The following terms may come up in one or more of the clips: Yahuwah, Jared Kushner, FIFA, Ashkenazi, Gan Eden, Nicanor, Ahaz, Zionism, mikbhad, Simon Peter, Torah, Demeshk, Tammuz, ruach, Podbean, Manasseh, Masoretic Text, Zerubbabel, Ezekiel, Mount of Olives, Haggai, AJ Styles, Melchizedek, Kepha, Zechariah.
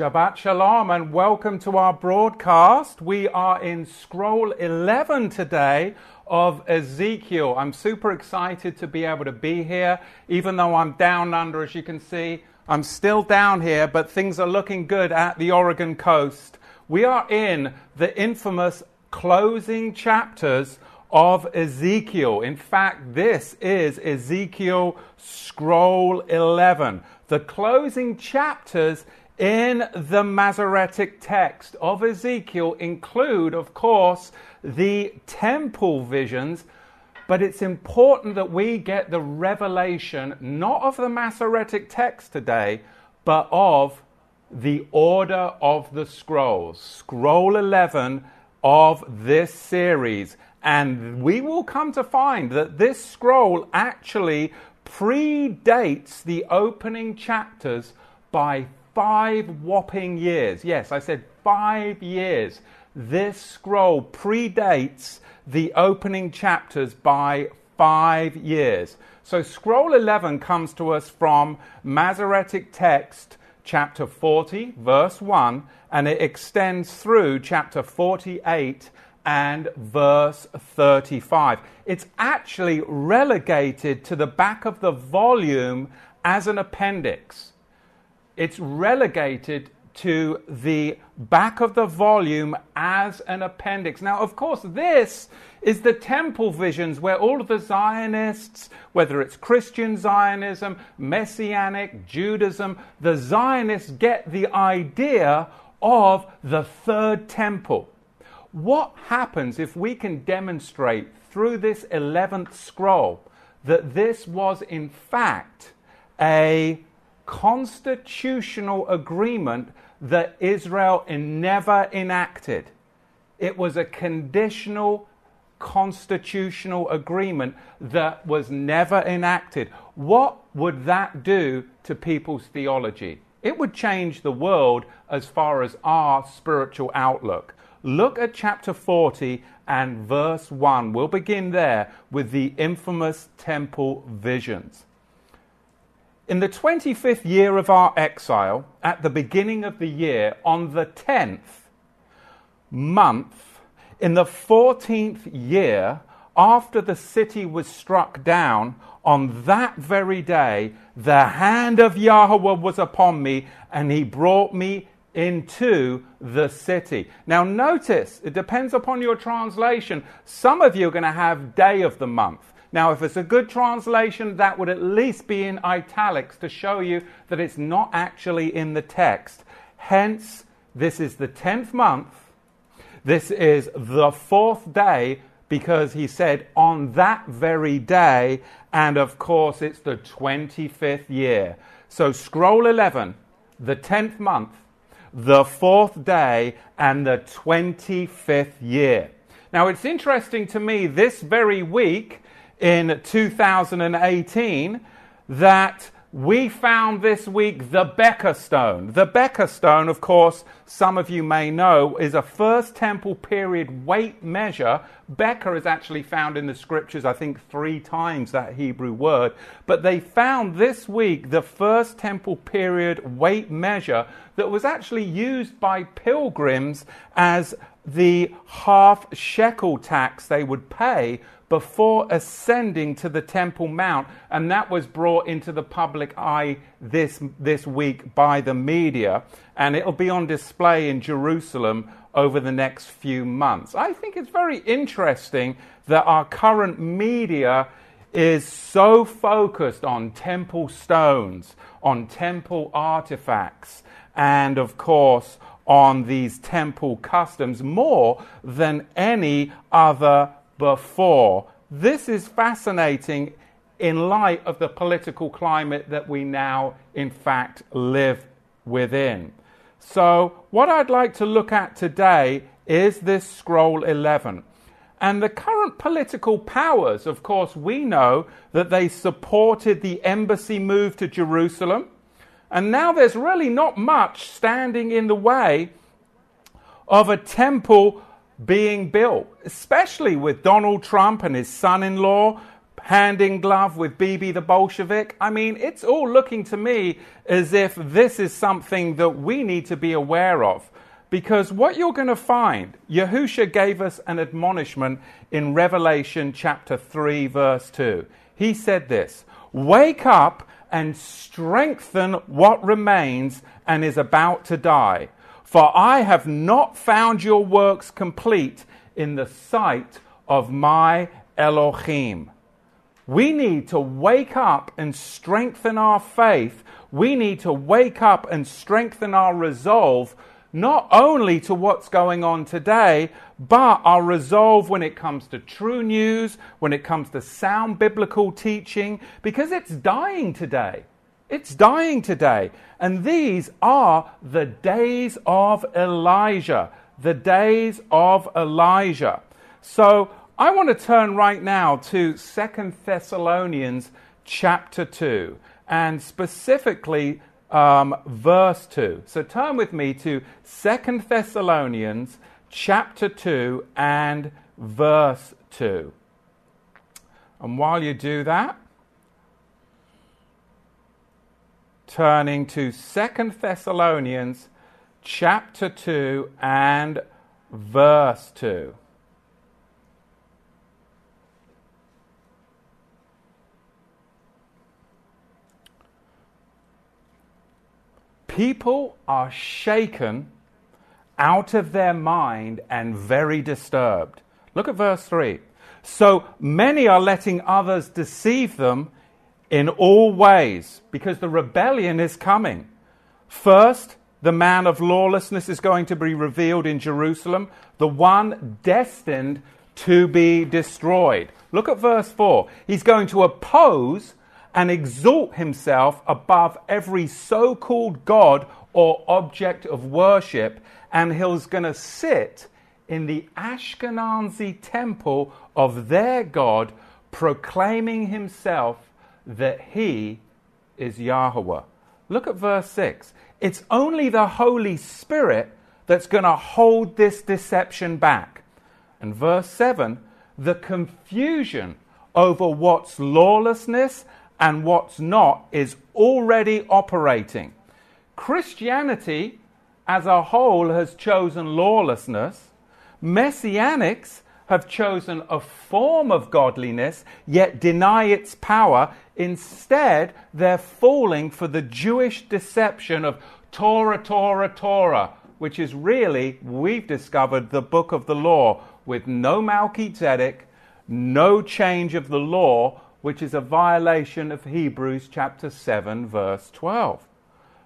Shabbat Shalom and welcome to our broadcast. We are in scroll 11 today of Ezekiel. I'm super excited to be able to be here, even though I'm down under, as you can see. I'm still down here, but things are looking good at the Oregon coast. We are in the infamous closing chapters of Ezekiel. In fact, this is Ezekiel scroll 11. The closing chapters in the Masoretic text of Ezekiel include, of course, the temple visions, but it's important that we get the revelation, not of the Masoretic text today, but of the order of the scrolls, scroll 11 of this series. And we will come to find that this scroll actually predates the opening chapters by 5 whopping years. Yes, I said 5 years. This scroll predates the opening chapters by 5 years. So scroll 11 comes to us from Masoretic Text, chapter 40, verse 1, and it extends through chapter 48 and verse 35. It's actually relegated to the back of the volume as an appendix. It's relegated to the back of the volume as an appendix. Now, of course, this is the temple visions where all of the Zionists, whether it's Christian Zionism, Messianic Judaism, the Zionists get the idea of the third temple. What happens if we can demonstrate through this 11th scroll that this was, in fact, a constitutional agreement that Israel never enacted? It was a conditional constitutional agreement that was never enacted. What would that do to people's theology? It would change the world as far as our spiritual outlook. Look at chapter 40 and verse 1. We'll begin there with the infamous temple visions. In the 25th year of our exile, at the beginning of the year, on the 10th month, in the 14th year, after the city was struck down, on that very day, the hand of Yahuwah was upon me, and he brought me into the city. Now notice, it depends upon your translation. Some of you are going to have day of the month. Now, if it's a good translation, that would at least be in italics to show you that it's not actually in the text. Hence, this is the 10th month. This is the 4th day, because he said on that very day. And of course, it's the 25th year. So scroll 11, the 10th month, the 4th day, and the 25th year. Now, it's interesting to me, this very week, in 2018, that we found this week the Becker Stone. The Becker Stone, of course, some of you may know, is a First Temple period weight measure. Becker is actually found in the scriptures, I think, 3 times, that Hebrew word. But they found this week the First Temple period weight measure that was actually used by pilgrims as the half shekel tax they would pay before ascending to the Temple Mount, and that was brought into the public eye this week by the media, and it'll be on display in Jerusalem over the next few months. I think it's very interesting that our current media is so focused on temple stones, on temple artifacts, and of course on these temple customs more than any other before. This is fascinating in light of the political climate that we now, in fact, live within. So what I'd like to look at today is this scroll 11. And the current political powers, of course, we know that they supported the embassy move to Jerusalem. And now there's really not much standing in the way of a temple being built, especially with Donald Trump and his son-in-law hand in glove with Bibi the Bolshevik. I mean, it's all looking to me as if this is something that we need to be aware of. Because what you're going to find, Yahusha gave us an admonishment in Revelation chapter 3, verse 2. He said this, "Wake up and strengthen what remains and is about to die. For I have not found your works complete in the sight of my Elohim." We need to wake up and strengthen our faith. We need to wake up and strengthen our resolve, not only to what's going on today, but our resolve when it comes to true news, when it comes to sound biblical teaching, because it's dying today. It's dying today. And these are the days of Elijah. The days of Elijah. So I want to turn right now to 2 Thessalonians chapter 2, and specifically verse 2. So turn with me to 2 Thessalonians chapter 2 and verse 2. And while you do that, turning to 2 Thessalonians chapter 2 and verse 2. People are shaken out of their mind and very disturbed. Look at verse 3. So many are letting others deceive them in all ways, because the rebellion is coming. First, the man of lawlessness is going to be revealed in Jerusalem, the one destined to be destroyed. Look at verse 4. He's going to oppose and exalt himself above every so-called God or object of worship, and he's going to sit in the Ashkenazi temple of their God, proclaiming himself that he is Yahuwah. Look at verse 6. It's only the Holy Spirit that's going to hold this deception back. And verse 7, the confusion over what's lawlessness and what's not is already operating. Christianity as a whole has chosen lawlessness. Messianics have chosen a form of godliness, yet deny its power. Instead, they're falling for the Jewish deception of Torah, Torah, Torah, which is really, we've discovered, the book of the law, with no Melchizedek, no change of the law, which is a violation of Hebrews chapter 7, verse 12.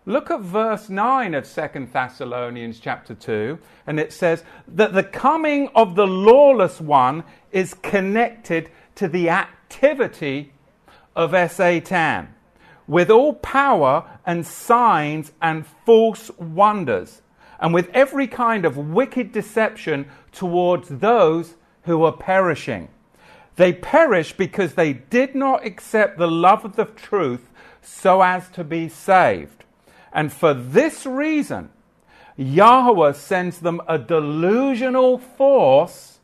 Look at verse 9 of 2 Thessalonians chapter 2, and it says that the coming of the lawless one is connected to the activity of Satan, with all power and signs and false wonders, and with every kind of wicked deception towards those who are perishing. They perish because they did not accept the love of the truth so as to be saved. And for this reason, Yahuwah sends them a delusional force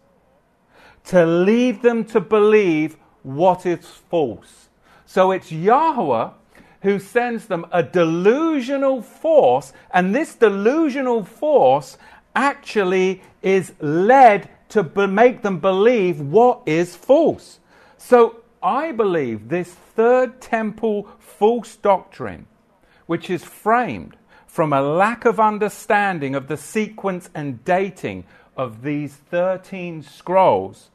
to lead them to believe what is false. So it's Yahuwah who sends them a delusional force, and this delusional force actually is led to make them believe what is false. So I believe this third temple false doctrine, which is framed from a lack of understanding of the sequence and dating of these 13 scrolls,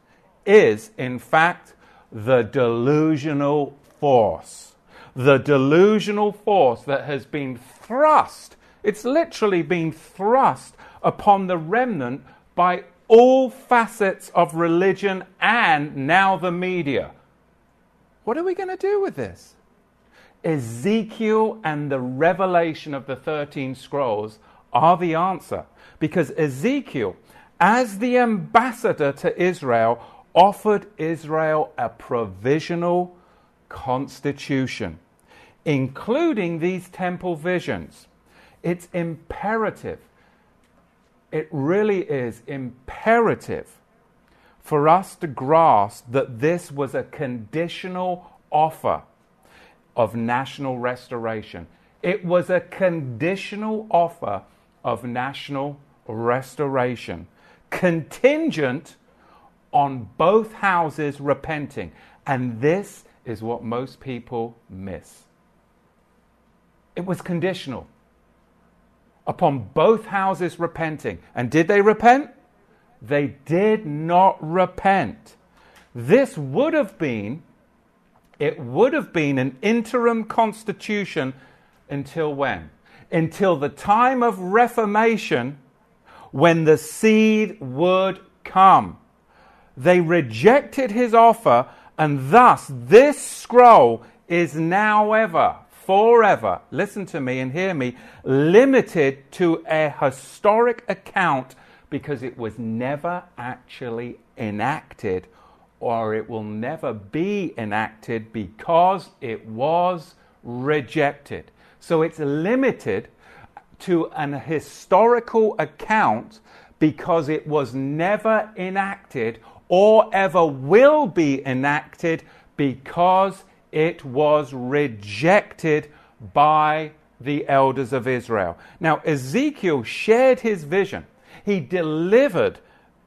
is in fact the delusional force. The delusional force that has been thrust, it's literally been thrust upon the remnant by all facets of religion and now the media. What are we going to do with this? Ezekiel and the revelation of the 13 scrolls are the answer, because Ezekiel, as the ambassador to Israel, offered Israel a provisional constitution, including these temple visions. It's imperative. It really is imperative for us to grasp that this was a conditional offer of national restoration. It was a conditional offer of national restoration, contingent on both houses repenting. And this is what most people miss. It was conditional upon both houses repenting. And did they repent? They did not repent. This would have been, it would have been an interim constitution until when? Until the time of Reformation, when the seed would come. They rejected his offer, and thus this scroll is now ever, forever, listen to me and hear me, limited to a historic account because it was never actually enacted, or it will never be enacted because it was rejected. So it's limited to an historical account because it was never enacted or ever will be enacted because it was rejected by the elders of Israel. Now, Ezekiel shared his vision. He delivered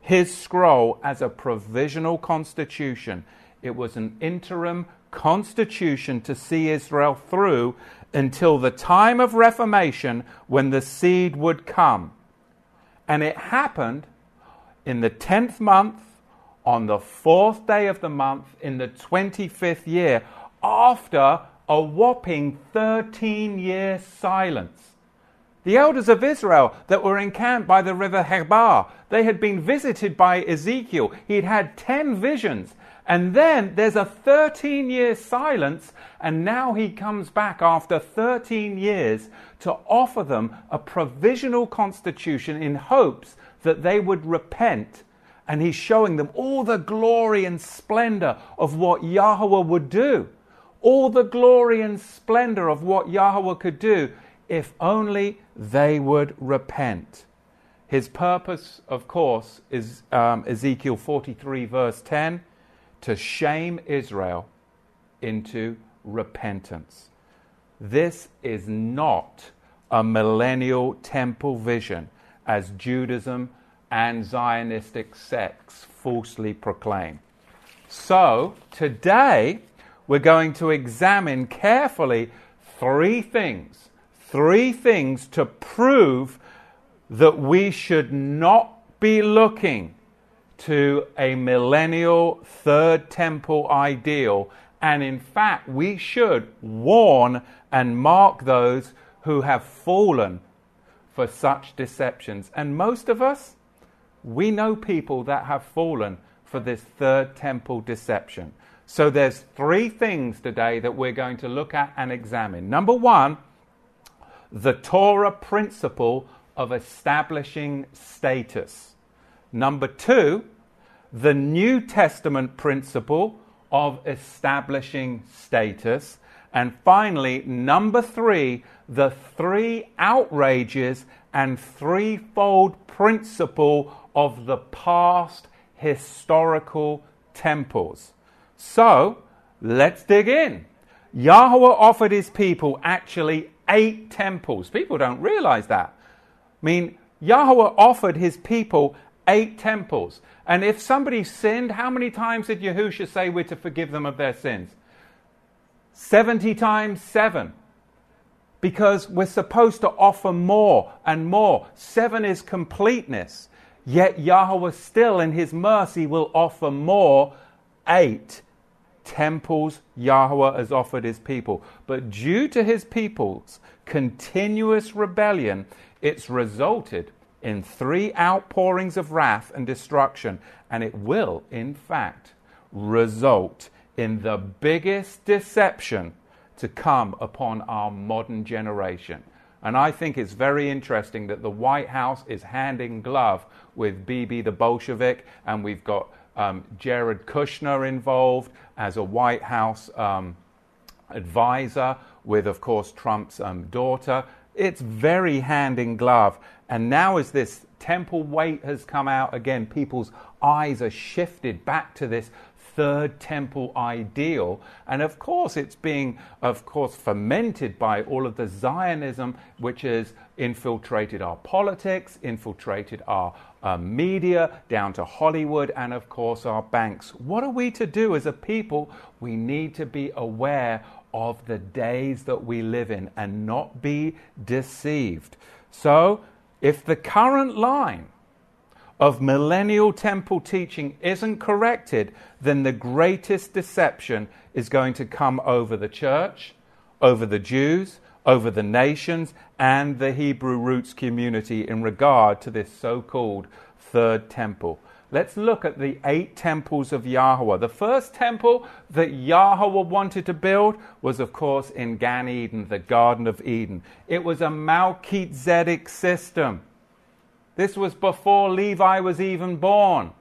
his scroll as a provisional constitution. It was an interim constitution to see Israel through until the time of Reformation, when the seed would come. And it happened in the 10th month, on the 4th day of the month, in the 25th year, after a whopping 13-year silence. The elders of Israel that were encamped by the river Chebar, they had been visited by Ezekiel. He'd had 10 visions. And then there's a 13-year silence, and now he comes back after 13 years to offer them a provisional constitution in hopes that they would repent. And he's showing them all the glory and splendor of what Yahuwah would do, all the glory and splendor of what Yahuwah could do if only they would repent. His purpose, of course, is Ezekiel 43 verse 10. To shame Israel into repentance. This is not a millennial temple vision, as Judaism and Zionistic sects falsely proclaim. So today we're going to examine carefully three things to prove that we should not be looking to a millennial third temple ideal. And in fact, we should warn and mark those who have fallen for such deceptions. And most of us, we know people that have fallen for this third temple deception. So there's three things today that we're going to look at and examine. Number one, the Torah principle of establishing status. Number two, the New Testament principle of establishing status. And finally, number three, the three outrages and threefold principle of the past historical temples. So, let's dig in. Yahuwah offered his people actually 8 temples. People don't realize that. I mean, Yahuwah offered his people 8 temples. And if somebody sinned, how many times did Yahusha say we're to forgive them of their sins? 70 times 7. Because we're supposed to offer more and more. 7 is completeness. Yet Yahuwah still in his mercy will offer more. 8 temples Yahuwah has offered his people. But due to his people's continuous rebellion, it's resulted in 3 outpourings of wrath and destruction, and it will, in fact, result in the biggest deception to come upon our modern generation. And I think it's very interesting that the White House is hand in glove with Bibi the Bolshevik, and we've got Jared Kushner involved as a White House advisor, with, of course, Trump's daughter. It's very hand in glove. And now is this temple weight has come out again. People's eyes are shifted back to this third temple ideal. And of course, it's being, of course, fermented by all of the Zionism, which has infiltrated our politics, infiltrated our media, down to Hollywood, and of course, our banks. What are we to do as a people? We need to be aware of the days that we live in and not be deceived. So, if the current line of millennial temple teaching isn't corrected, then the greatest deception is going to come over the church, over the Jews, over the nations, and the Hebrew roots community in regard to this so-called third temple. Let's look at the 8 temples of Yahuwah. The first temple that Yahuwah wanted to build was, of course, in Gan Eden, the Garden of Eden. It was a Melchizedek system. This was before Levi was even born.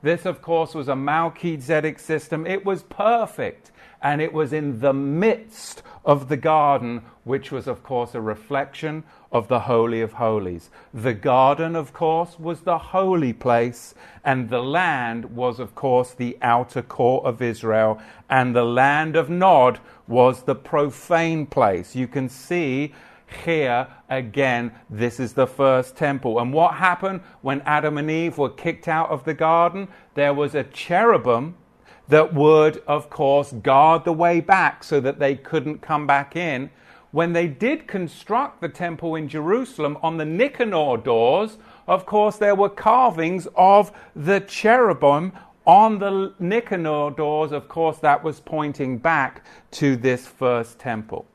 This, of course, was a Melchizedek system. It was perfect, and it was in the midst of the garden, which was, of course, a reflection of the Holy of Holies. The garden, of course, was the holy place, and the land was, of course, the outer court of Israel, and the land of Nod was the profane place. You can see here again, this is the first temple. And what happened when Adam and Eve were kicked out of the garden? There was a cherubim that would, of course, guard the way back so that they couldn't come back in. When they did construct the temple in Jerusalem, on the Nicanor doors, of course, there were carvings of the cherubim on the Nicanor doors. Of course, that was pointing back to this first temple.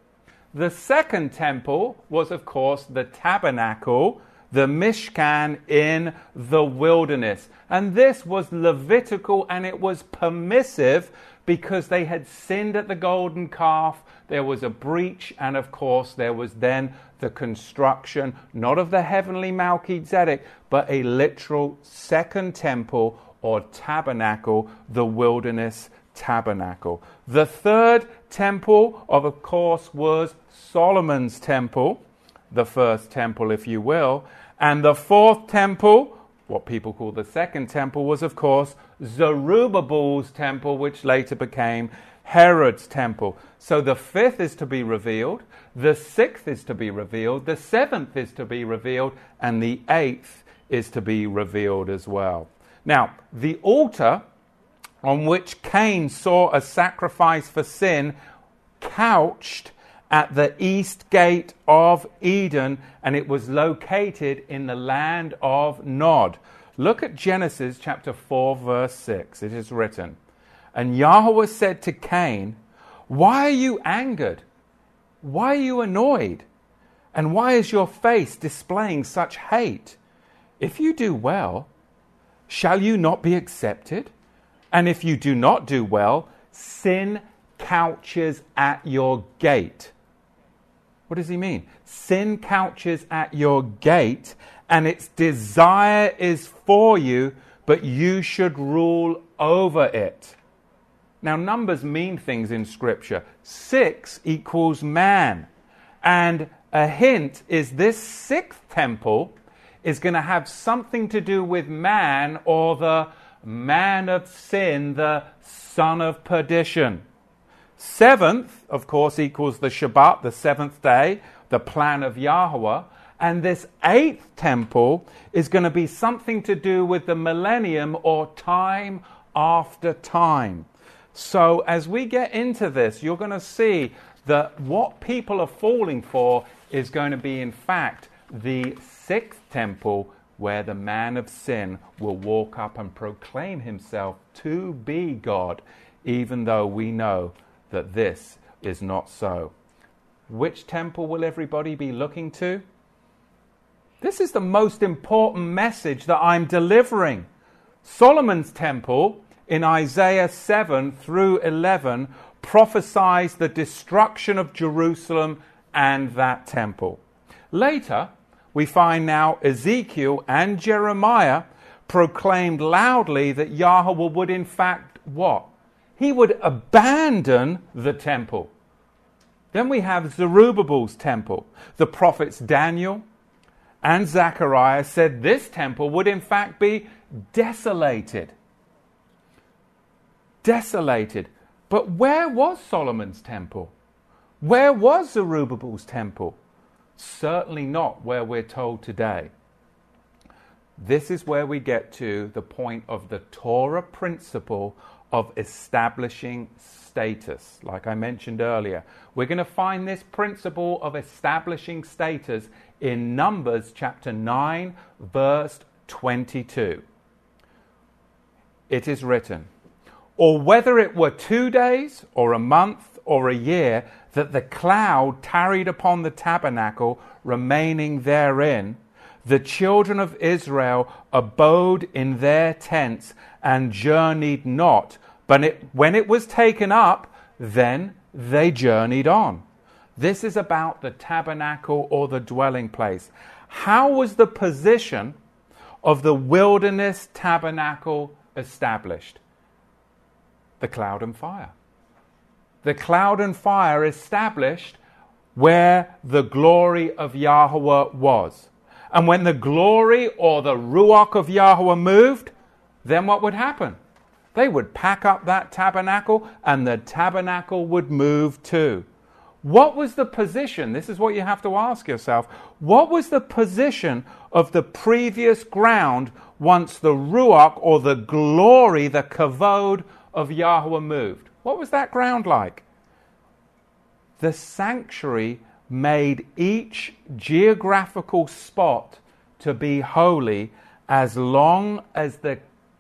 The second temple was, of course, the tabernacle, the Mishkan in the wilderness. And this was Levitical, and it was permissive because they had sinned at the golden calf. There was a breach, and of course, there was then the construction, not of the heavenly Melchizedek, but a literal second temple or tabernacle, the wilderness tabernacle. The third temple, of course, was Solomon's temple, the first temple, if you will. And the fourth temple, what people call the second temple, was, of course, Zerubbabel's temple, which later became Herod's temple. So the fifth is to be revealed, the sixth is to be revealed, the seventh is to be revealed, and the eighth is to be revealed as well. Now, the altar on which Cain saw a sacrifice for sin couched at the east gate of Eden, and it was located in the land of Nod. Look at Genesis chapter 4, verse 6. It is written, "And Yahuwah said to Cain, why are you angered? Why are you annoyed? And why is your face displaying such hate? If you do well, shall you not be accepted? And if you do not do well, sin couches at your gate." What does he mean? Sin couches at your gate, and its desire is for you, but you should rule over it. Now, numbers mean things in Scripture. 6 equals man. And a hint is this sixth temple is going to have something to do with man, or the man of sin, the son of perdition. 7th, of course, equals the Shabbat, the 7th day, the plan of Yahuwah. And this 8th temple is going to be something to do with the millennium, or time after time. So as we get into this, you're going to see that what people are falling for is going to be, in fact, the 6th temple, where the man of sin will walk up and proclaim himself to be God, even though we know that this is not so. Which temple will everybody be looking to? This is the most important message that I'm delivering. Solomon's temple in Isaiah 7 through 11 prophesies the destruction of Jerusalem and that temple. Later, we find now Ezekiel and Jeremiah proclaimed loudly that Yahuwah would, in fact, what? He would abandon the temple. Then we have Zerubbabel's temple, the prophets Daniel and Zechariah said this temple would in fact be desolated. Desolated. But where was Solomon's temple? Where was Zerubbabel's temple? Certainly not where we're told today. This is where we get to the point of the Torah principle of establishing status. Like I mentioned earlier, we're going to find this principle of establishing status in Numbers chapter 9, verse 22. It is written, or whether it were 2 days or a month or a year that the cloud tarried upon the tabernacle remaining therein, the children of Israel abode in their tents and journeyed not, but when it was taken up, then they journeyed on. This is about the tabernacle or the dwelling place. How was the position of the wilderness tabernacle established? The cloud and fire. The cloud and fire established where the glory of Yahuwah was. And when the glory or the ruach of Yahuwah moved, then what would happen? They would pack up that tabernacle and the tabernacle would move too. What was the position? This is what you have to ask yourself. What was the position of the previous ground once the ruach or the glory, the kavod of Yahuwah moved? What was that ground like? The sanctuary made each geographical spot to be holy as long as the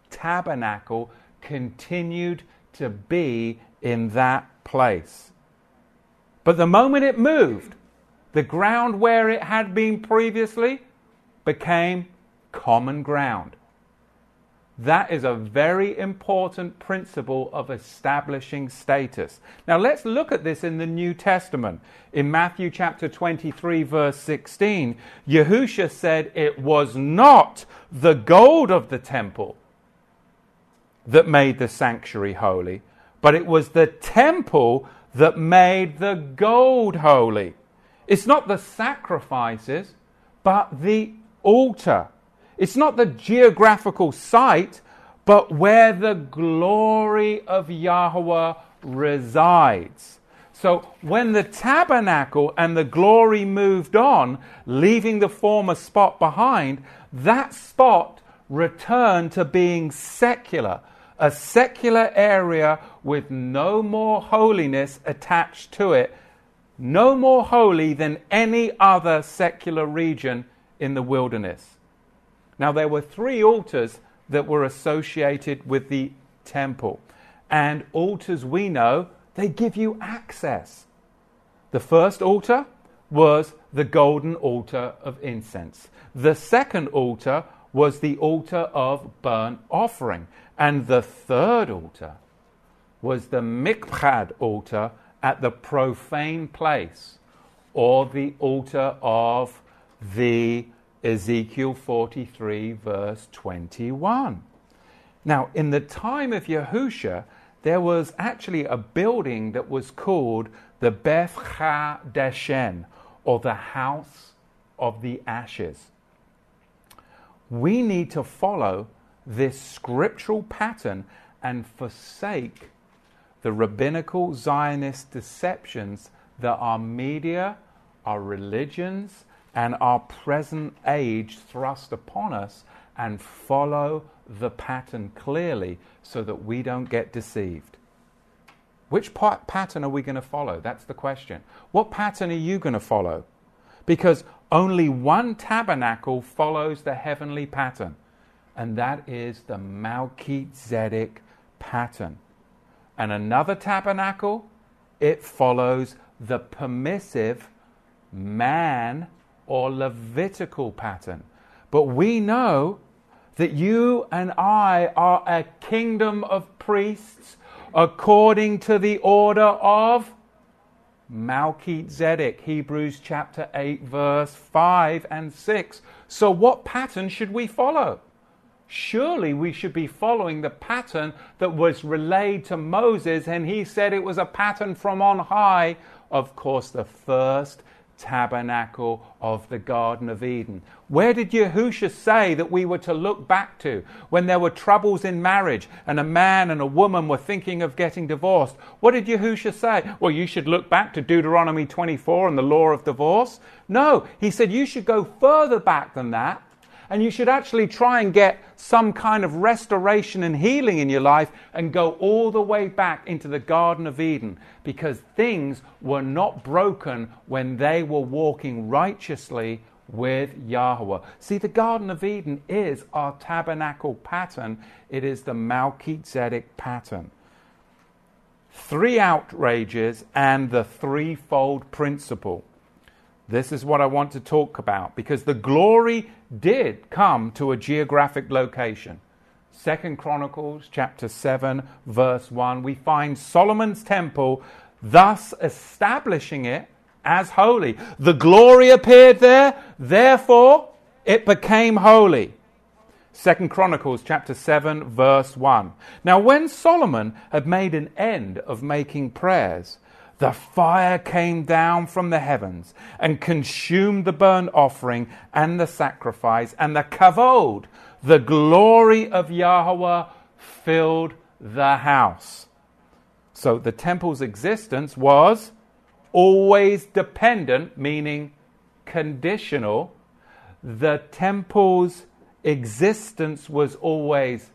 tabernacle continued to be in that place. But the moment it moved, the ground where it had been previously became common ground. That is a very important principle of establishing status. Now let's look at this in the New Testament. In Matthew chapter 23, verse 16, Yahusha said it was not the gold of the temple that made the sanctuary holy, but it was the temple that made the gold holy. It's not the sacrifices, but the altar. It's not the geographical site, but where the glory of Yahuwah resides. So when the tabernacle and the glory moved on, leaving the former spot behind, that spot returned to being secular, a secular area with no more holiness attached to it, no more holy than any other secular region in the wilderness. Now, there were three altars that were associated with the temple. And altars, we know, they give you access. The first altar was the golden altar of incense. The second altar was the altar of burnt offering. And the third altar was the mikbhad altar at the profane place, or the altar of the Ezekiel 43 verse 21. Now, in the time of Yahusha, there was actually a building that was called the Beth ha Deshen, or the House of the Ashes. We need to follow this scriptural pattern and forsake the rabbinical Zionist deceptions that our media, our religions, and our present age thrust upon us, and follow the pattern clearly so that we don't get deceived. Which pattern are we going to follow? That's the question. What pattern are you going to follow? Because only one tabernacle follows the heavenly pattern, and that is the Melchizedek pattern. And another tabernacle, it follows the permissive man or Levitical pattern. But we know that you and I are a kingdom of priests according to the order of Melchizedek, Hebrews chapter 8, verse 5 and 6. So what pattern should we follow? Surely we should be following the pattern that was relayed to Moses, and he said it was a pattern from on high. Of course, the first tabernacle of the Garden of Eden. Where did Yahusha say that we were to look back to when there were troubles in marriage and a man and a woman were thinking of getting divorced? What did Yahusha say? Well, you should look back to Deuteronomy 24 and the law of divorce. No, he said you should go further back than that, and you should actually try and get some kind of restoration and healing in your life and go all the way back into the Garden of Eden, because things were not broken when they were walking righteously with Yahuwah. See, the Garden of Eden is our tabernacle pattern. It is the Melchizedek pattern. Three outrages and the threefold principle. This is what I want to talk about, because the glory did come to a geographic location. 2 Chronicles chapter 7 verse 1, we find Solomon's temple, thus establishing it as holy. The glory appeared there, therefore it became holy. 2 Chronicles chapter 7 verse 1. Now when Solomon had made an end of making prayers, the fire came down from the heavens and consumed the burnt offering and the sacrifice, and the kavod, the glory of Yahuwah, filled the house. So the temple's existence was always dependent, meaning conditional. The temple's existence was always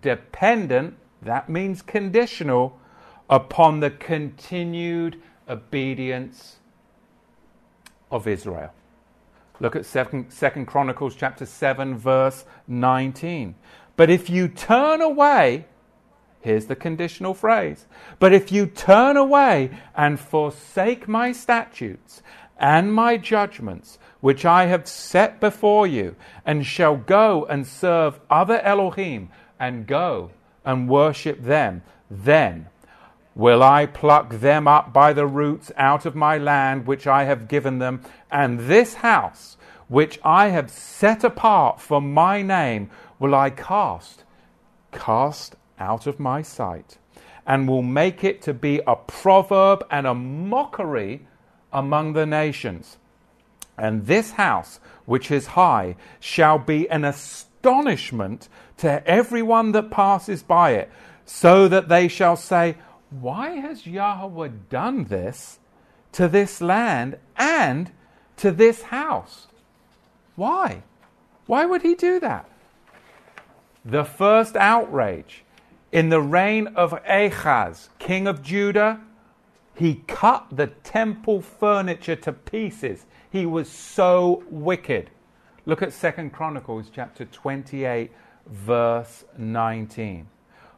dependent, that means conditional, upon the continued obedience of Israel. Look at 2 Chronicles chapter 7 verse 19. But if you turn away, here's the conditional phrase, but if you turn away and forsake my statutes and my judgments, which I have set before you, and shall go and serve other Elohim, and go and worship them, then will I pluck them up by the roots out of my land which I have given them, and this house which I have set apart for my name will I cast out of my sight, and will make it to be a proverb and a mockery among the nations. And this house which is high shall be an astonishment to everyone that passes by it, so that they shall say, why has Yahuwah done this to this land and to this house? Why? Why would he do that? The first outrage in the reign of Echaz, king of Judah, he cut the temple furniture to pieces. He was so wicked. Look at 2 Chronicles chapter 28, verse 19.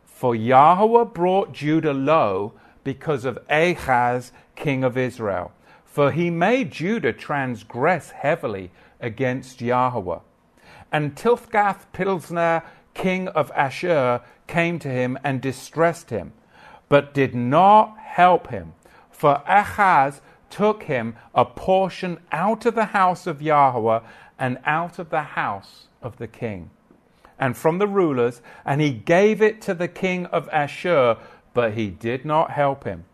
For Yahuwah brought Judah low because of Ahaz, king of Israel. For he made Judah transgress heavily against Yahuwah. And Tilgath Pilneser, king of Ashur, came to him and distressed him, but did not help him. For Ahaz took him a portion out of the house of Yahuwah and out of the house of the king, and from the rulers, and he gave it to the king of Ashur, but he did not help him.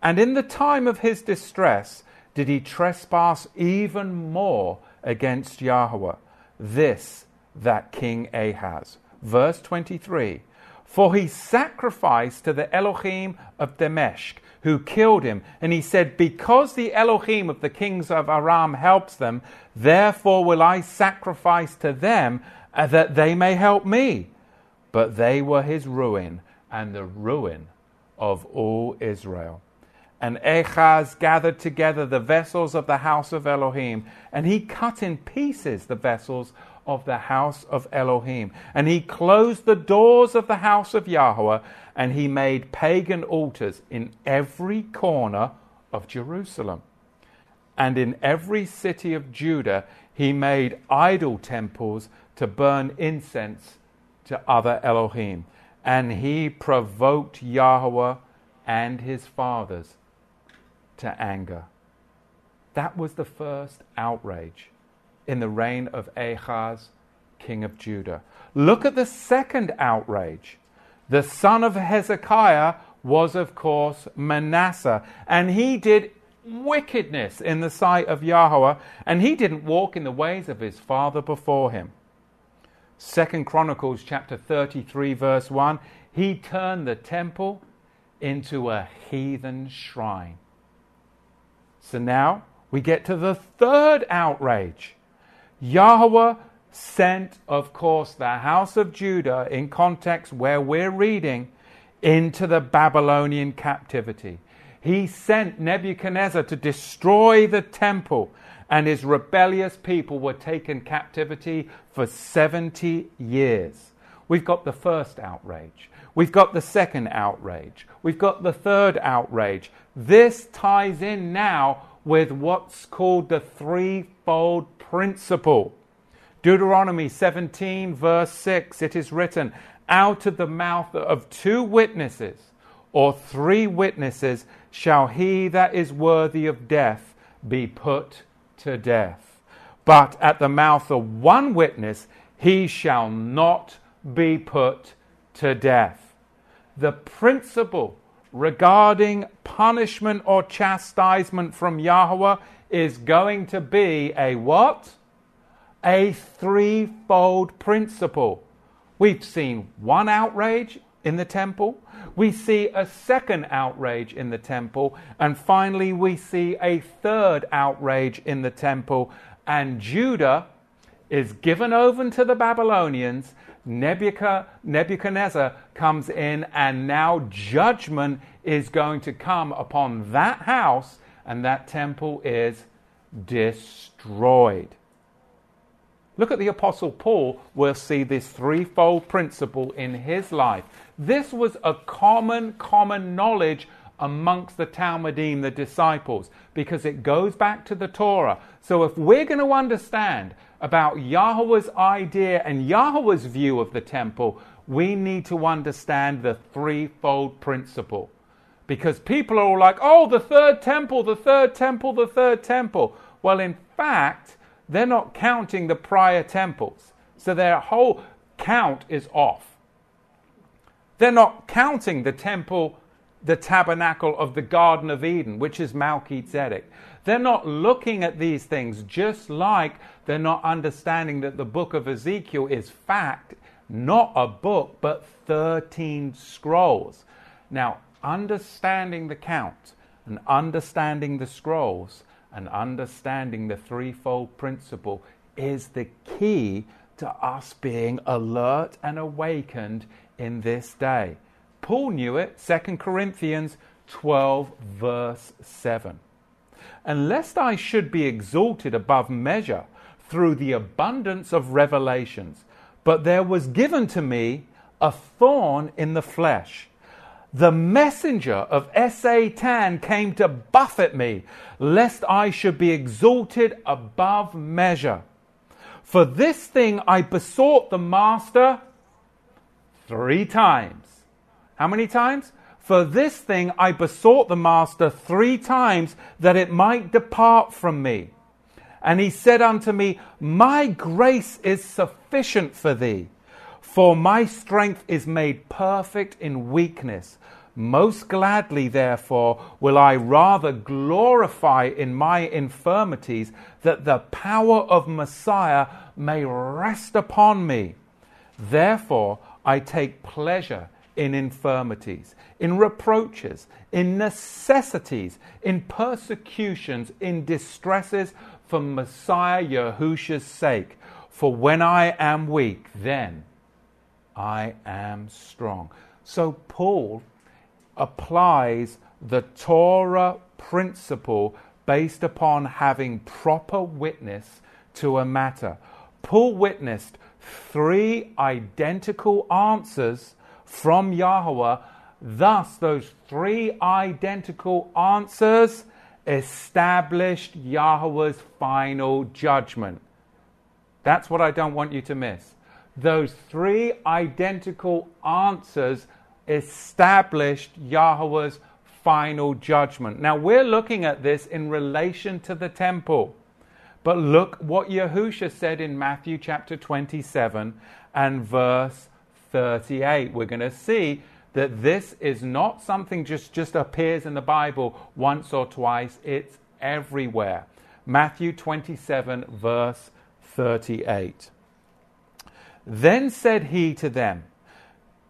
And in the time of his distress did he trespass even more against Yahuwah, this that King Ahaz. Verse 23, for he sacrificed to the Elohim of Demeshk, who killed him. And he said, because the Elohim of the kings of Aram helps them, therefore will I sacrifice to them, that they may help me. But they were his ruin, and the ruin of all Israel. And Ahaz gathered together the vessels of the house of Elohim, and he cut in pieces the vessels of the house of Elohim. And he closed the doors of the house of Yahuwah, and he made pagan altars in every corner of Jerusalem. And in every city of Judah he made idol temples to burn incense to other Elohim. And he provoked Yahuwah and his fathers to anger. That was the first outrage in the reign of Ahaz, king of Judah. Look at the second outrage. The son of Hezekiah was, of course, Manasseh, and he did wickedness in the sight of Yahuwah, and he didn't walk in the ways of his father before him. 2 Chronicles chapter 33 verse 1, he turned the temple into a heathen shrine. So now we get to the third outrage. Yahuwah sent, of course, the house of Judah, in context where we're reading, into the Babylonian captivity. He sent Nebuchadnezzar to destroy the temple, and his rebellious people were taken captivity for 70 years. We've got the first outrage. We've got the second outrage. We've got the third outrage. This ties in now with what's called the threefold principle. Deuteronomy 17 verse 6, it is written, out of the mouth of two witnesses or three witnesses shall he that is worthy of death be put to death. But at the mouth of one witness he shall not be put to death. The principle regarding punishment or chastisement from Yahuwah is going to be a what? A threefold principle. We've seen one outrage in the temple, we see a second outrage in the temple, and finally we see a third outrage in the temple, and Judah is given over to the Babylonians. Nebuchadnezzar comes in, and now judgment is going to come upon that house, and that temple is destroyed. Look at the Apostle Paul. We'll see this threefold principle in his life. This was a common knowledge amongst the Talmudim, the disciples, because it goes back to the Torah. So if we're going to understand about Yahuwah's idea and Yahuwah's view of the temple, we need to understand the threefold principle. Because people are all like, oh, the third temple, the third temple, the third temple. Well, in fact, they're not counting the prior temples. So their whole count is off. They're not counting the temple, the tabernacle of the Garden of Eden, which is Melchizedek. They're not looking at these things, just like they're not understanding that the book of Ezekiel is fact, not a book, but 13 scrolls. Now, understanding the count and understanding the scrolls and understanding the threefold principle is the key to us being alert and awakened in this day. Paul knew it, 2 Corinthians 12 verse 7. And lest I should be exalted above measure through the abundance of revelations, but there was given to me a thorn in the flesh. The messenger of Satan came to buffet me, lest I should be exalted above measure. For this thing I besought the master 3 times. How many times? For this thing I besought the master 3 times, that it might depart from me. And he said unto me, my grace is sufficient for thee, for my strength is made perfect in weakness. Most gladly, therefore, will I rather glorify in my infirmities, that the power of Messiah may rest upon me. Therefore, I take pleasure in infirmities, in reproaches, in necessities, in persecutions, in distresses, for Messiah Yahusha's sake. For when I am weak, then I am strong. So Paul applies the Torah principle based upon having proper witness to a matter. Paul witnessed 3 identical answers from Yahuwah. Thus, those 3 identical answers established Yahuwah's final judgment. That's what I don't want you to miss. Those 3 identical answers established Yahuwah's final judgment. Now, we're looking at this in relation to the temple. But look what Yahusha said in Matthew chapter 27 and verse 38. We're going to see that this is not something just appears in the Bible once or twice. It's everywhere. Matthew 27, verse 38. Then said he to them,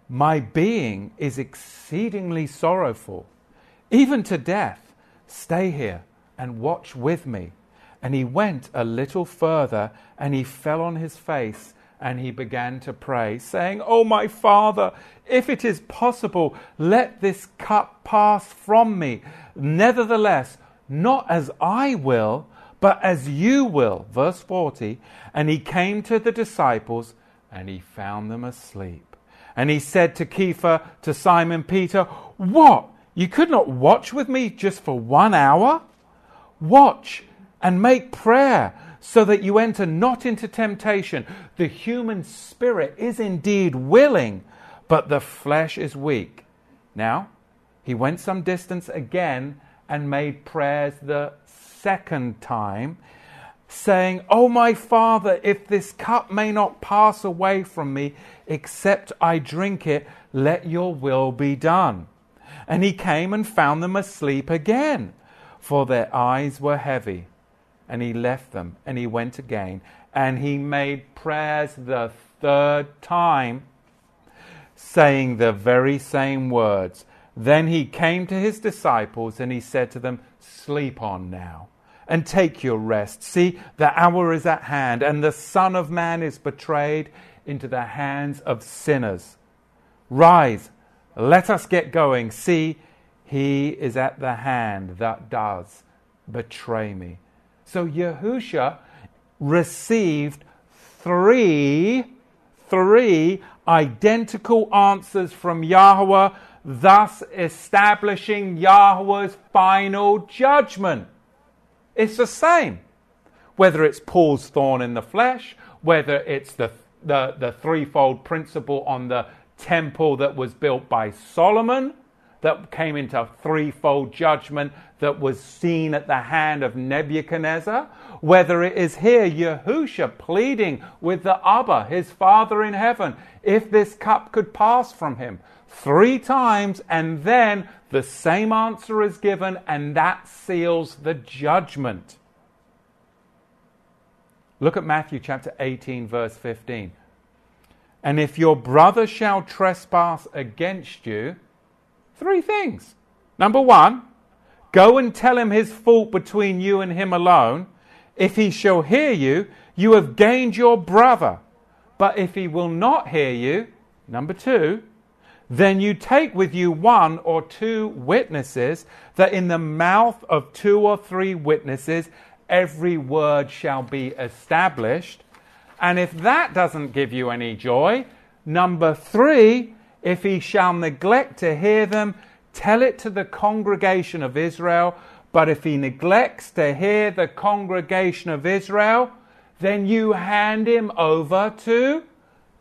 "My being is exceedingly sorrowful, even to death. Stay here and watch with me." And he went a little further, and he fell on his face, and he began to pray, saying, "Oh, my Father, if it is possible, let this cup pass from me. Nevertheless, not as I will, but as you will." Verse 40, and he came to the disciples, and he found them asleep. And he said to Kepha, to Simon Peter, "What? You could not watch with me just for 1 hour? Watch and make prayer, so that you enter not into temptation. The human spirit is indeed willing, but the flesh is weak." Now, he went some distance again and made prayers the second time, saying, "O my Father, if this cup may not pass away from me, except I drink it, let your will be done." And he came and found them asleep again, for their eyes were heavy. And he left them, and he went again, and he made prayers the third time, saying the very same words. Then he came to his disciples, and he said to them, "Sleep on now, and take your rest. See, the hour is at hand, and the Son of Man is betrayed into the hands of sinners. Rise, let us get going. See, he is at the hand that does betray me." So Yahusha received three identical answers from Yahuwah, thus establishing Yahuwah's final judgment. It's the same. Whether it's Paul's thorn in the flesh, whether it's the threefold principle on the temple that was built by Solomon, that came into threefold judgment that was seen at the hand of Nebuchadnezzar, whether it is here Yahusha pleading with the Abba, his Father in heaven, if this cup could pass from him. 3 times, and then the same answer is given, and that seals the judgment. Look at Matthew chapter 18, verse 15. "And if your brother shall trespass against you," 3 things. Number 1, go and tell him his fault between you and him alone. If he shall hear you, you have gained your brother. But if he will not hear you, number 2, then you take with you 1 or 2 witnesses, that in the mouth of 2 or 3 witnesses every word shall be established. And if that doesn't give you any joy, number 3, if he shall neglect to hear them, tell it to the congregation of Israel. But if he neglects to hear the congregation of Israel, then you hand him over to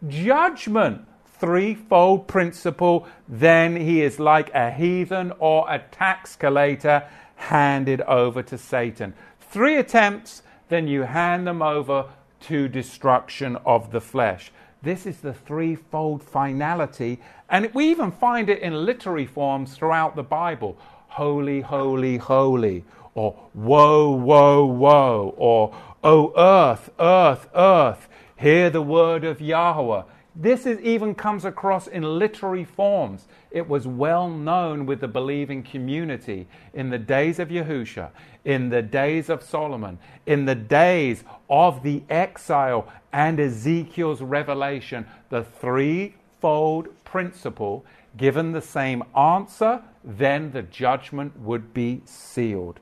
judgment. Threefold principle. Then he is like a heathen or a tax collector handed over to Satan. 3 attempts, then you hand them over to destruction of the flesh. This is the threefold finality, and we even find it in literary forms throughout the Bible. Holy, holy, holy, or woe, woe, woe, or O earth, earth, earth, hear the word of Yahuwah. This even comes across in literary forms. It was well known with the believing community in the days of Yahusha, in the days of Solomon, in the days of the exile and Ezekiel's revelation. The threefold principle, given the same answer, then the judgment would be sealed.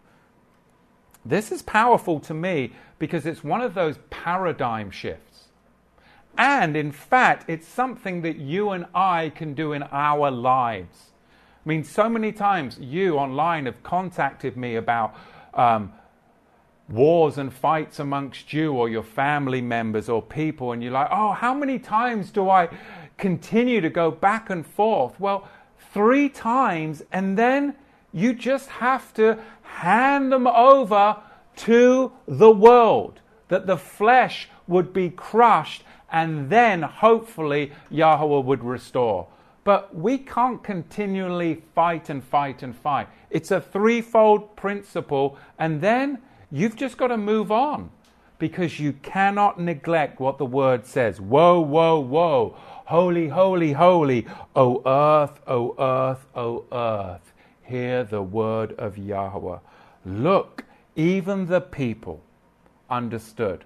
This is powerful to me because it's one of those paradigm shifts. And in fact, it's something that you and I can do in our lives. I mean, so many times you online have contacted me about wars and fights amongst you or your family members or people, and you're like, "Oh, how many times do I continue to go back and forth?" Well, 3 times, and then you just have to hand them over to the world, that the flesh would be crushed, and then hopefully Yahuwah would restore. But we can't continually fight and fight and fight. It's a threefold principle, and then you've just got to move on, because you cannot neglect what the word says. Woe, woe, woe. Holy, holy, holy. O earth, O earth, O earth. Hear the word of Yahuwah. Look, even the people understood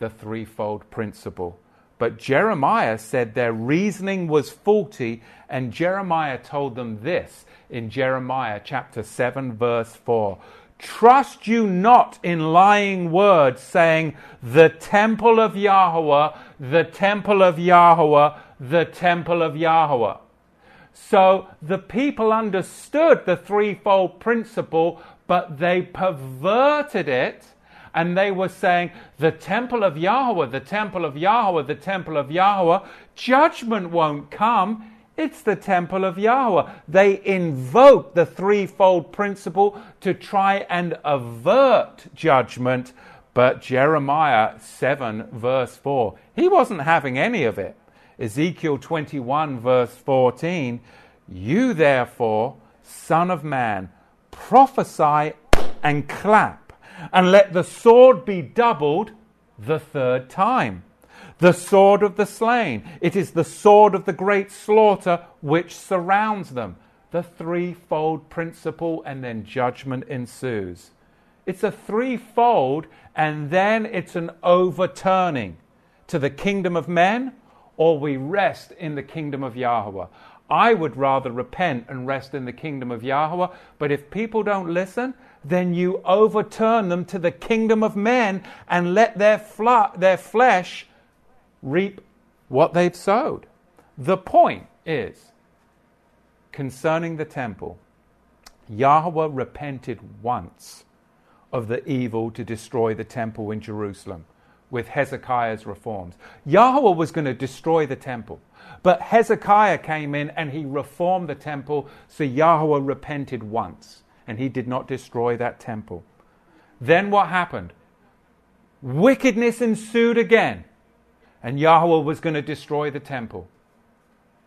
the threefold principle. But Jeremiah said their reasoning was faulty, and Jeremiah told them this in Jeremiah chapter 7, verse 4. Trust you not in lying words, saying, the temple of Yahuwah, the temple of Yahuwah, the temple of Yahuwah. So the people understood the threefold principle, but they perverted it, and they were saying, the temple of Yahuwah, the temple of Yahuwah, the temple of Yahuwah, judgment won't come. It's the temple of Yahuwah. They invoke the threefold principle to try and avert judgment. But Jeremiah 7 verse 4, he wasn't having any of it. Ezekiel 21 verse 14, you therefore, son of man, prophesy and clap, and let the sword be doubled the third time. The sword of the slain. It is the sword of the great slaughter which surrounds them. The threefold principle, and then judgment ensues. It's a threefold, and then it's an overturning to the kingdom of men, or we rest in the kingdom of Yahuwah. I would rather repent and rest in the kingdom of Yahuwah, but if people don't listen, then you overturn them to the kingdom of men and let their flesh reap what they've sowed. The point is, concerning the temple, Yahuwah repented once of the evil to destroy the temple in Jerusalem with Hezekiah's reforms. Yahuwah was going to destroy the temple, but Hezekiah came in and he reformed the temple, so Yahuwah repented once, and he did not destroy that temple. Then what happened? Wickedness ensued again, and Yahuwah was going to destroy the temple.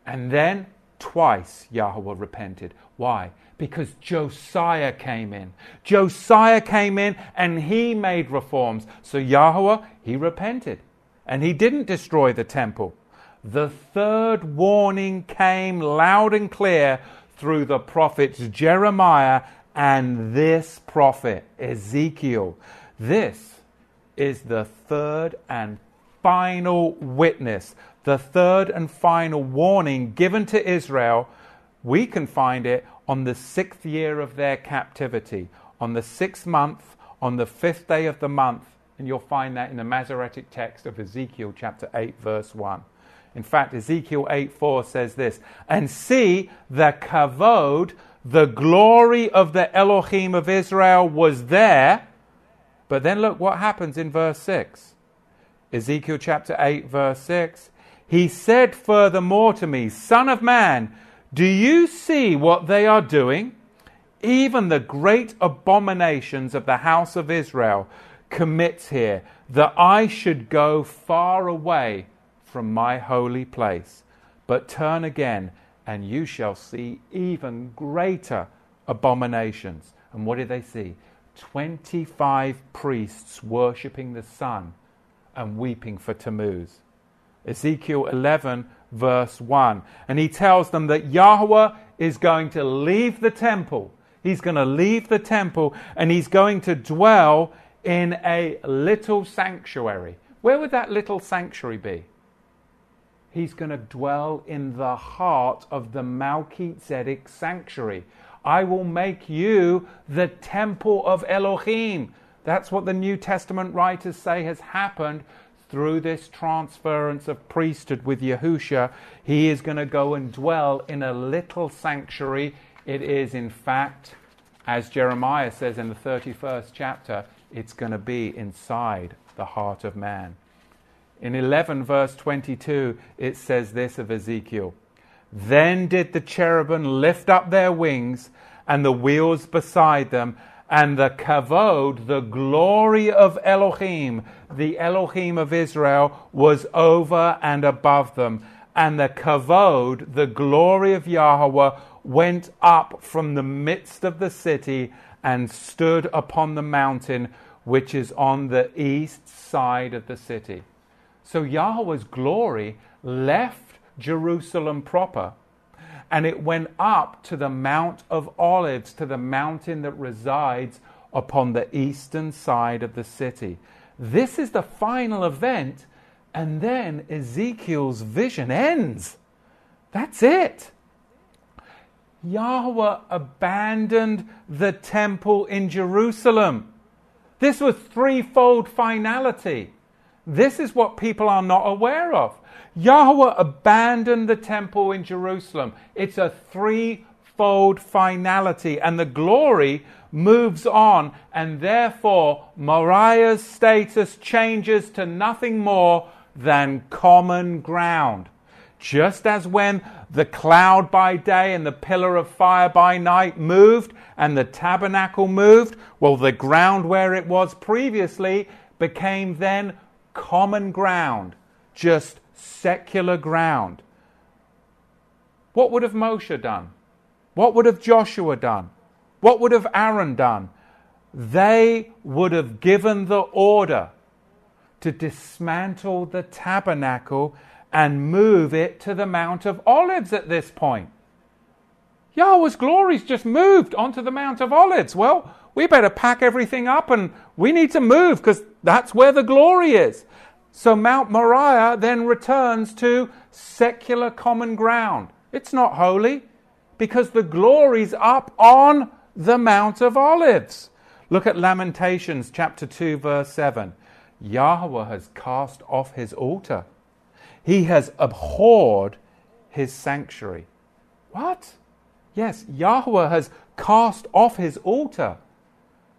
And then twice Yahuwah repented. Why? Because Josiah came in. Josiah came in and he made reforms. So Yahuwah, he repented. And he didn't destroy the temple. The third warning came loud and clear through the prophets Jeremiah and this prophet, Ezekiel. This is the third and final witness, the third and final warning given to Israel. We can find it on the 6th year of their captivity, on the 6th month, on the 5th day of the month, and you'll find that in the Masoretic text of Ezekiel chapter 8 verse 1. In fact, Ezekiel 8:4 says this, and see, the kavod, the glory of the Elohim of Israel was there. But then look what happens in verse 6. Ezekiel chapter 8 verse 6, he said furthermore to me, son of man, do you see what they are doing? Even the great abominations of the house of Israel commits here, that I should go far away from my holy place. But turn again, and you shall see even greater abominations. And what did they see? 25 priests worshipping the sun and weeping for Tammuz. Ezekiel 11 verse 1. And he tells them that Yahuwah is going to leave the temple. He's going to leave the temple and he's going to dwell in a little sanctuary. Where would that little sanctuary be? He's going to dwell in the heart of the Melchizedek sanctuary. I will make you the temple of Elohim. That's what the New Testament writers say has happened through this transference of priesthood with Yahusha. He is going to go and dwell in a little sanctuary. It is, in fact, as Jeremiah says in the 31st chapter, it's going to be inside the heart of man. In 11 verse 22, it says this of Ezekiel, then did the cherubim lift up their wings and the wheels beside them, and the kavod, the glory of Elohim, the Elohim of Israel, was over and above them. And the kavod, the glory of Yahuwah, went up from the midst of the city and stood upon the mountain which is on the east side of the city. So Yahweh's glory left Jerusalem proper, and it went up to the Mount of Olives, to the mountain that resides upon the eastern side of the city. This is the final event, and then Ezekiel's vision ends. That's it. Yahuwah abandoned the temple in Jerusalem. This was threefold finality. This is what people are not aware of. Yahuwah abandoned the temple in Jerusalem. It's a threefold finality, and the glory moves on, and therefore Moriah's status changes to nothing more than common ground. Just as when the cloud by day and the pillar of fire by night moved and the tabernacle moved, well, the ground where it was previously became then common ground, just secular ground. What would have Moshe done? What would have Joshua done? What would have Aaron done? They would have given the order to dismantle the tabernacle and move it to the Mount of Olives at this point. Yahweh's glory's just moved onto the Mount of Olives. Well, we better pack everything up and we need to move because that's where the glory is. So Mount Moriah then returns to secular common ground. It's not holy because the glory's up on the Mount of Olives. Look at Lamentations chapter 2 verse 7. Yahuwah has cast off his altar. He has abhorred his sanctuary. What? Yes, Yahuwah has cast off his altar.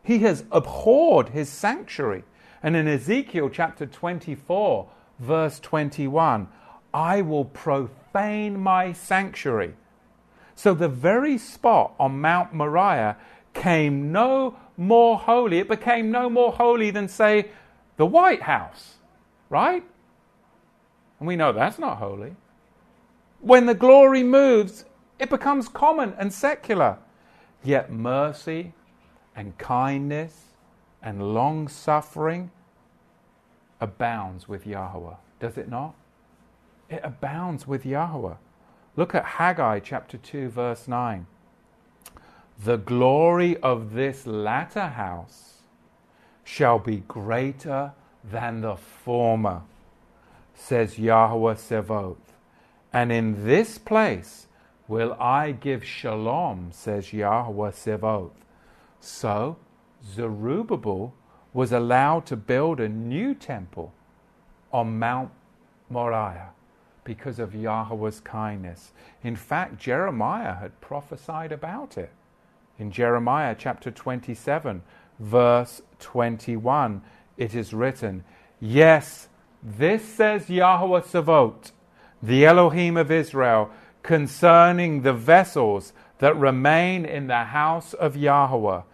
He has abhorred his sanctuary. And in Ezekiel chapter 24, verse 21, I will profane my sanctuary. So the very spot on Mount Moriah came no more holy. It became no more holy than, say, the White House, right? And we know that's not holy. When the glory moves, it becomes common and secular. Yet mercy and kindness and long-suffering abounds with Yahuwah. Does it not? It abounds with Yahuwah. Look at Haggai chapter 2 verse 9. The glory of this latter house shall be greater than the former, says Yahuwah Sivoth, and in this place will I give shalom, says Yahuwah Sivoth. So Zerubbabel was allowed to build a new temple on Mount Moriah because of Yahuwah's kindness. In fact, Jeremiah had prophesied about it. In Jeremiah chapter 27, verse 21, it is written, yes, this says Yahuwah Sivoth, the Elohim of Israel, concerning the vessels that remain in the house of Yahuwah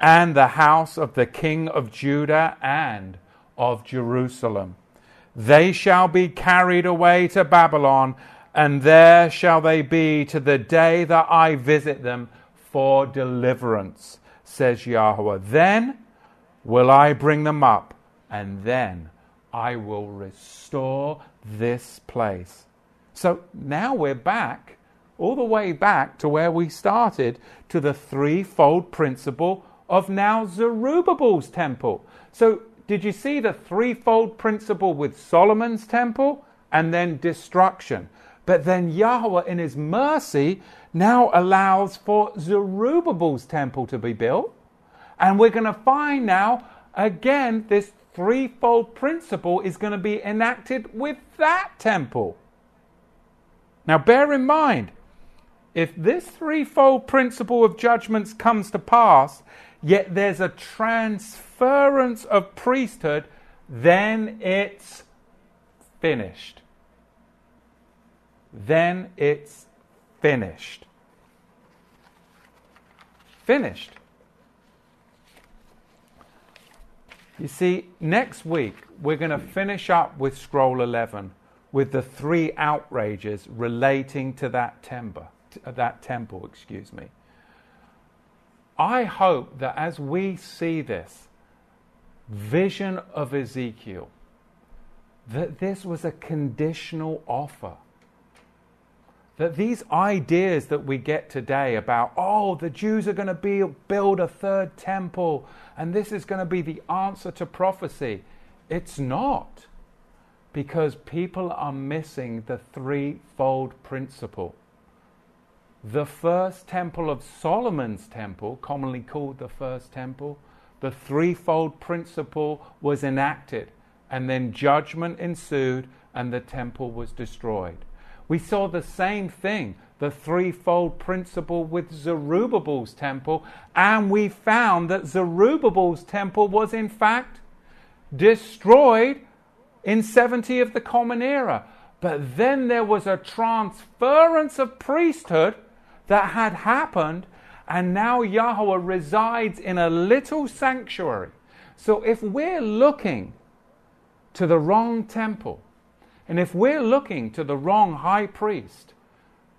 and the house of the king of Judah and of Jerusalem. They shall be carried away to Babylon, and there shall they be to the day that I visit them for deliverance, says Yahuwah. Then will I bring them up, and then I will restore this place. So now we're back, all the way back to where we started, to the threefold principle of now Zerubbabel's temple. So did you see the threefold principle with Solomon's temple and then destruction? But then Yahuwah in his mercy now allows for Zerubbabel's temple to be built. And we're going to find now, again, this threefold principle is going to be enacted with that temple. Now bear in mind, if this threefold principle of judgments comes to pass, yet there's a transference of priesthood, then it's finished. Then it's finished. Finished. You see, next week, we're going to finish up with scroll 11 with the three outrages relating to that temple. that temple, excuse me. I hope that as we see this vision of Ezekiel, that this was a conditional offer. That these ideas that we get today about, oh, the Jews are going to build a third temple and this is going to be the answer to prophecy. It's not. Because people are missing the threefold principle. The first temple of Solomon's temple, commonly called the first temple, the threefold principle was enacted and then judgment ensued and the temple was destroyed. We saw the same thing, the threefold principle with Zerubbabel's temple, and we found that Zerubbabel's temple was in fact destroyed in 70 of the Common Era. But then there was a transference of priesthood that had happened, and now Yahuwah resides in a little sanctuary. So if we're looking to the wrong temple, and if we're looking to the wrong high priest,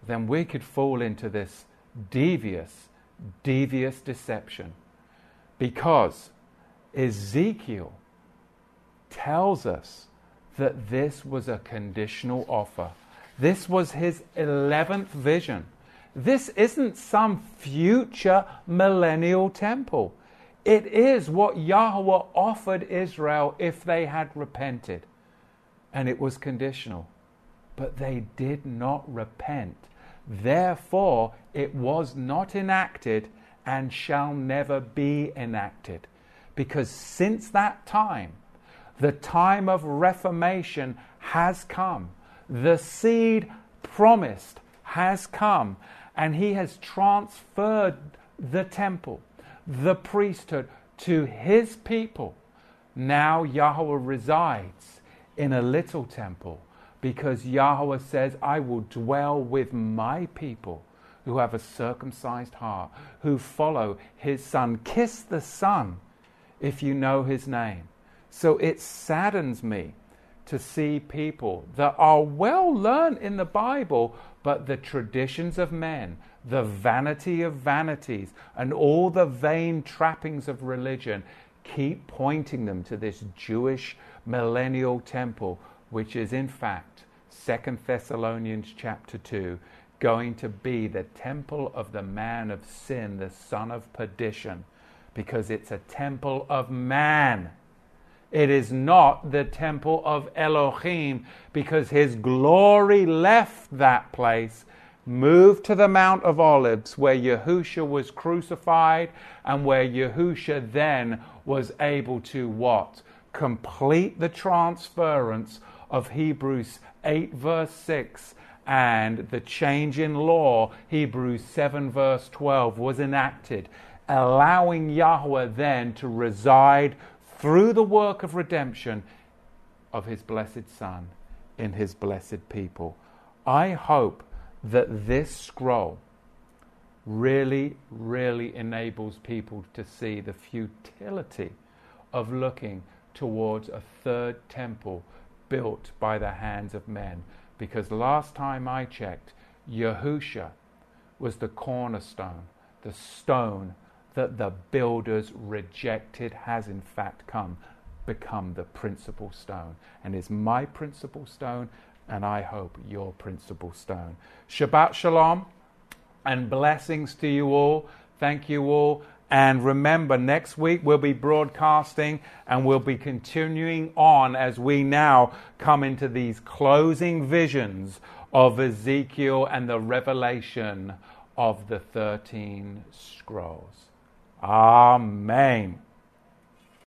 then we could fall into this devious deception. Because Ezekiel tells us that this was a conditional offer. This was his 11th vision. This isn't some future millennial temple. It is what Yahuwah offered Israel if they had repented. And it was conditional. But they did not repent. Therefore, it was not enacted and shall never be enacted. Because since that time, the time of reformation has come. The seed promised has come. And he has transferred the temple, the priesthood, to his people. Now Yahuwah resides in a little temple, because Yahuwah says, I will dwell with my people who have a circumcised heart, who follow his son. Kiss the son if you know his name. So it saddens me to see people that are well learned in the Bible, but the traditions of men, the vanity of vanities, and all the vain trappings of religion keep pointing them to this Jewish millennial temple, which is in fact 2 Thessalonians chapter 2, going to be the temple of the man of sin, the son of perdition, because it's a temple of man. It is not the temple of Elohim, because his glory left that place, moved to the Mount of Olives where Yahusha was crucified, and where Yahusha then was able to what? Complete the transference of Hebrews 8 verse 6, and the change in law, Hebrews 7 verse 12, was enacted, allowing Yahuwah then to reside through the work of redemption of his blessed Son in his blessed people. I hope that this scroll really enables people to see the futility of looking towards a third temple built by the hands of men. Because last time I checked, Yahusha was the cornerstone, the stone that the builders rejected has in fact become the principal stone, and is my principal stone, and I hope your principal stone. Shabbat Shalom, and blessings to you all. Thank you all. And remember, next week we'll be broadcasting, and we'll be continuing on as we now come into these closing visions of Ezekiel and the revelation of the 13 scrolls. Amen.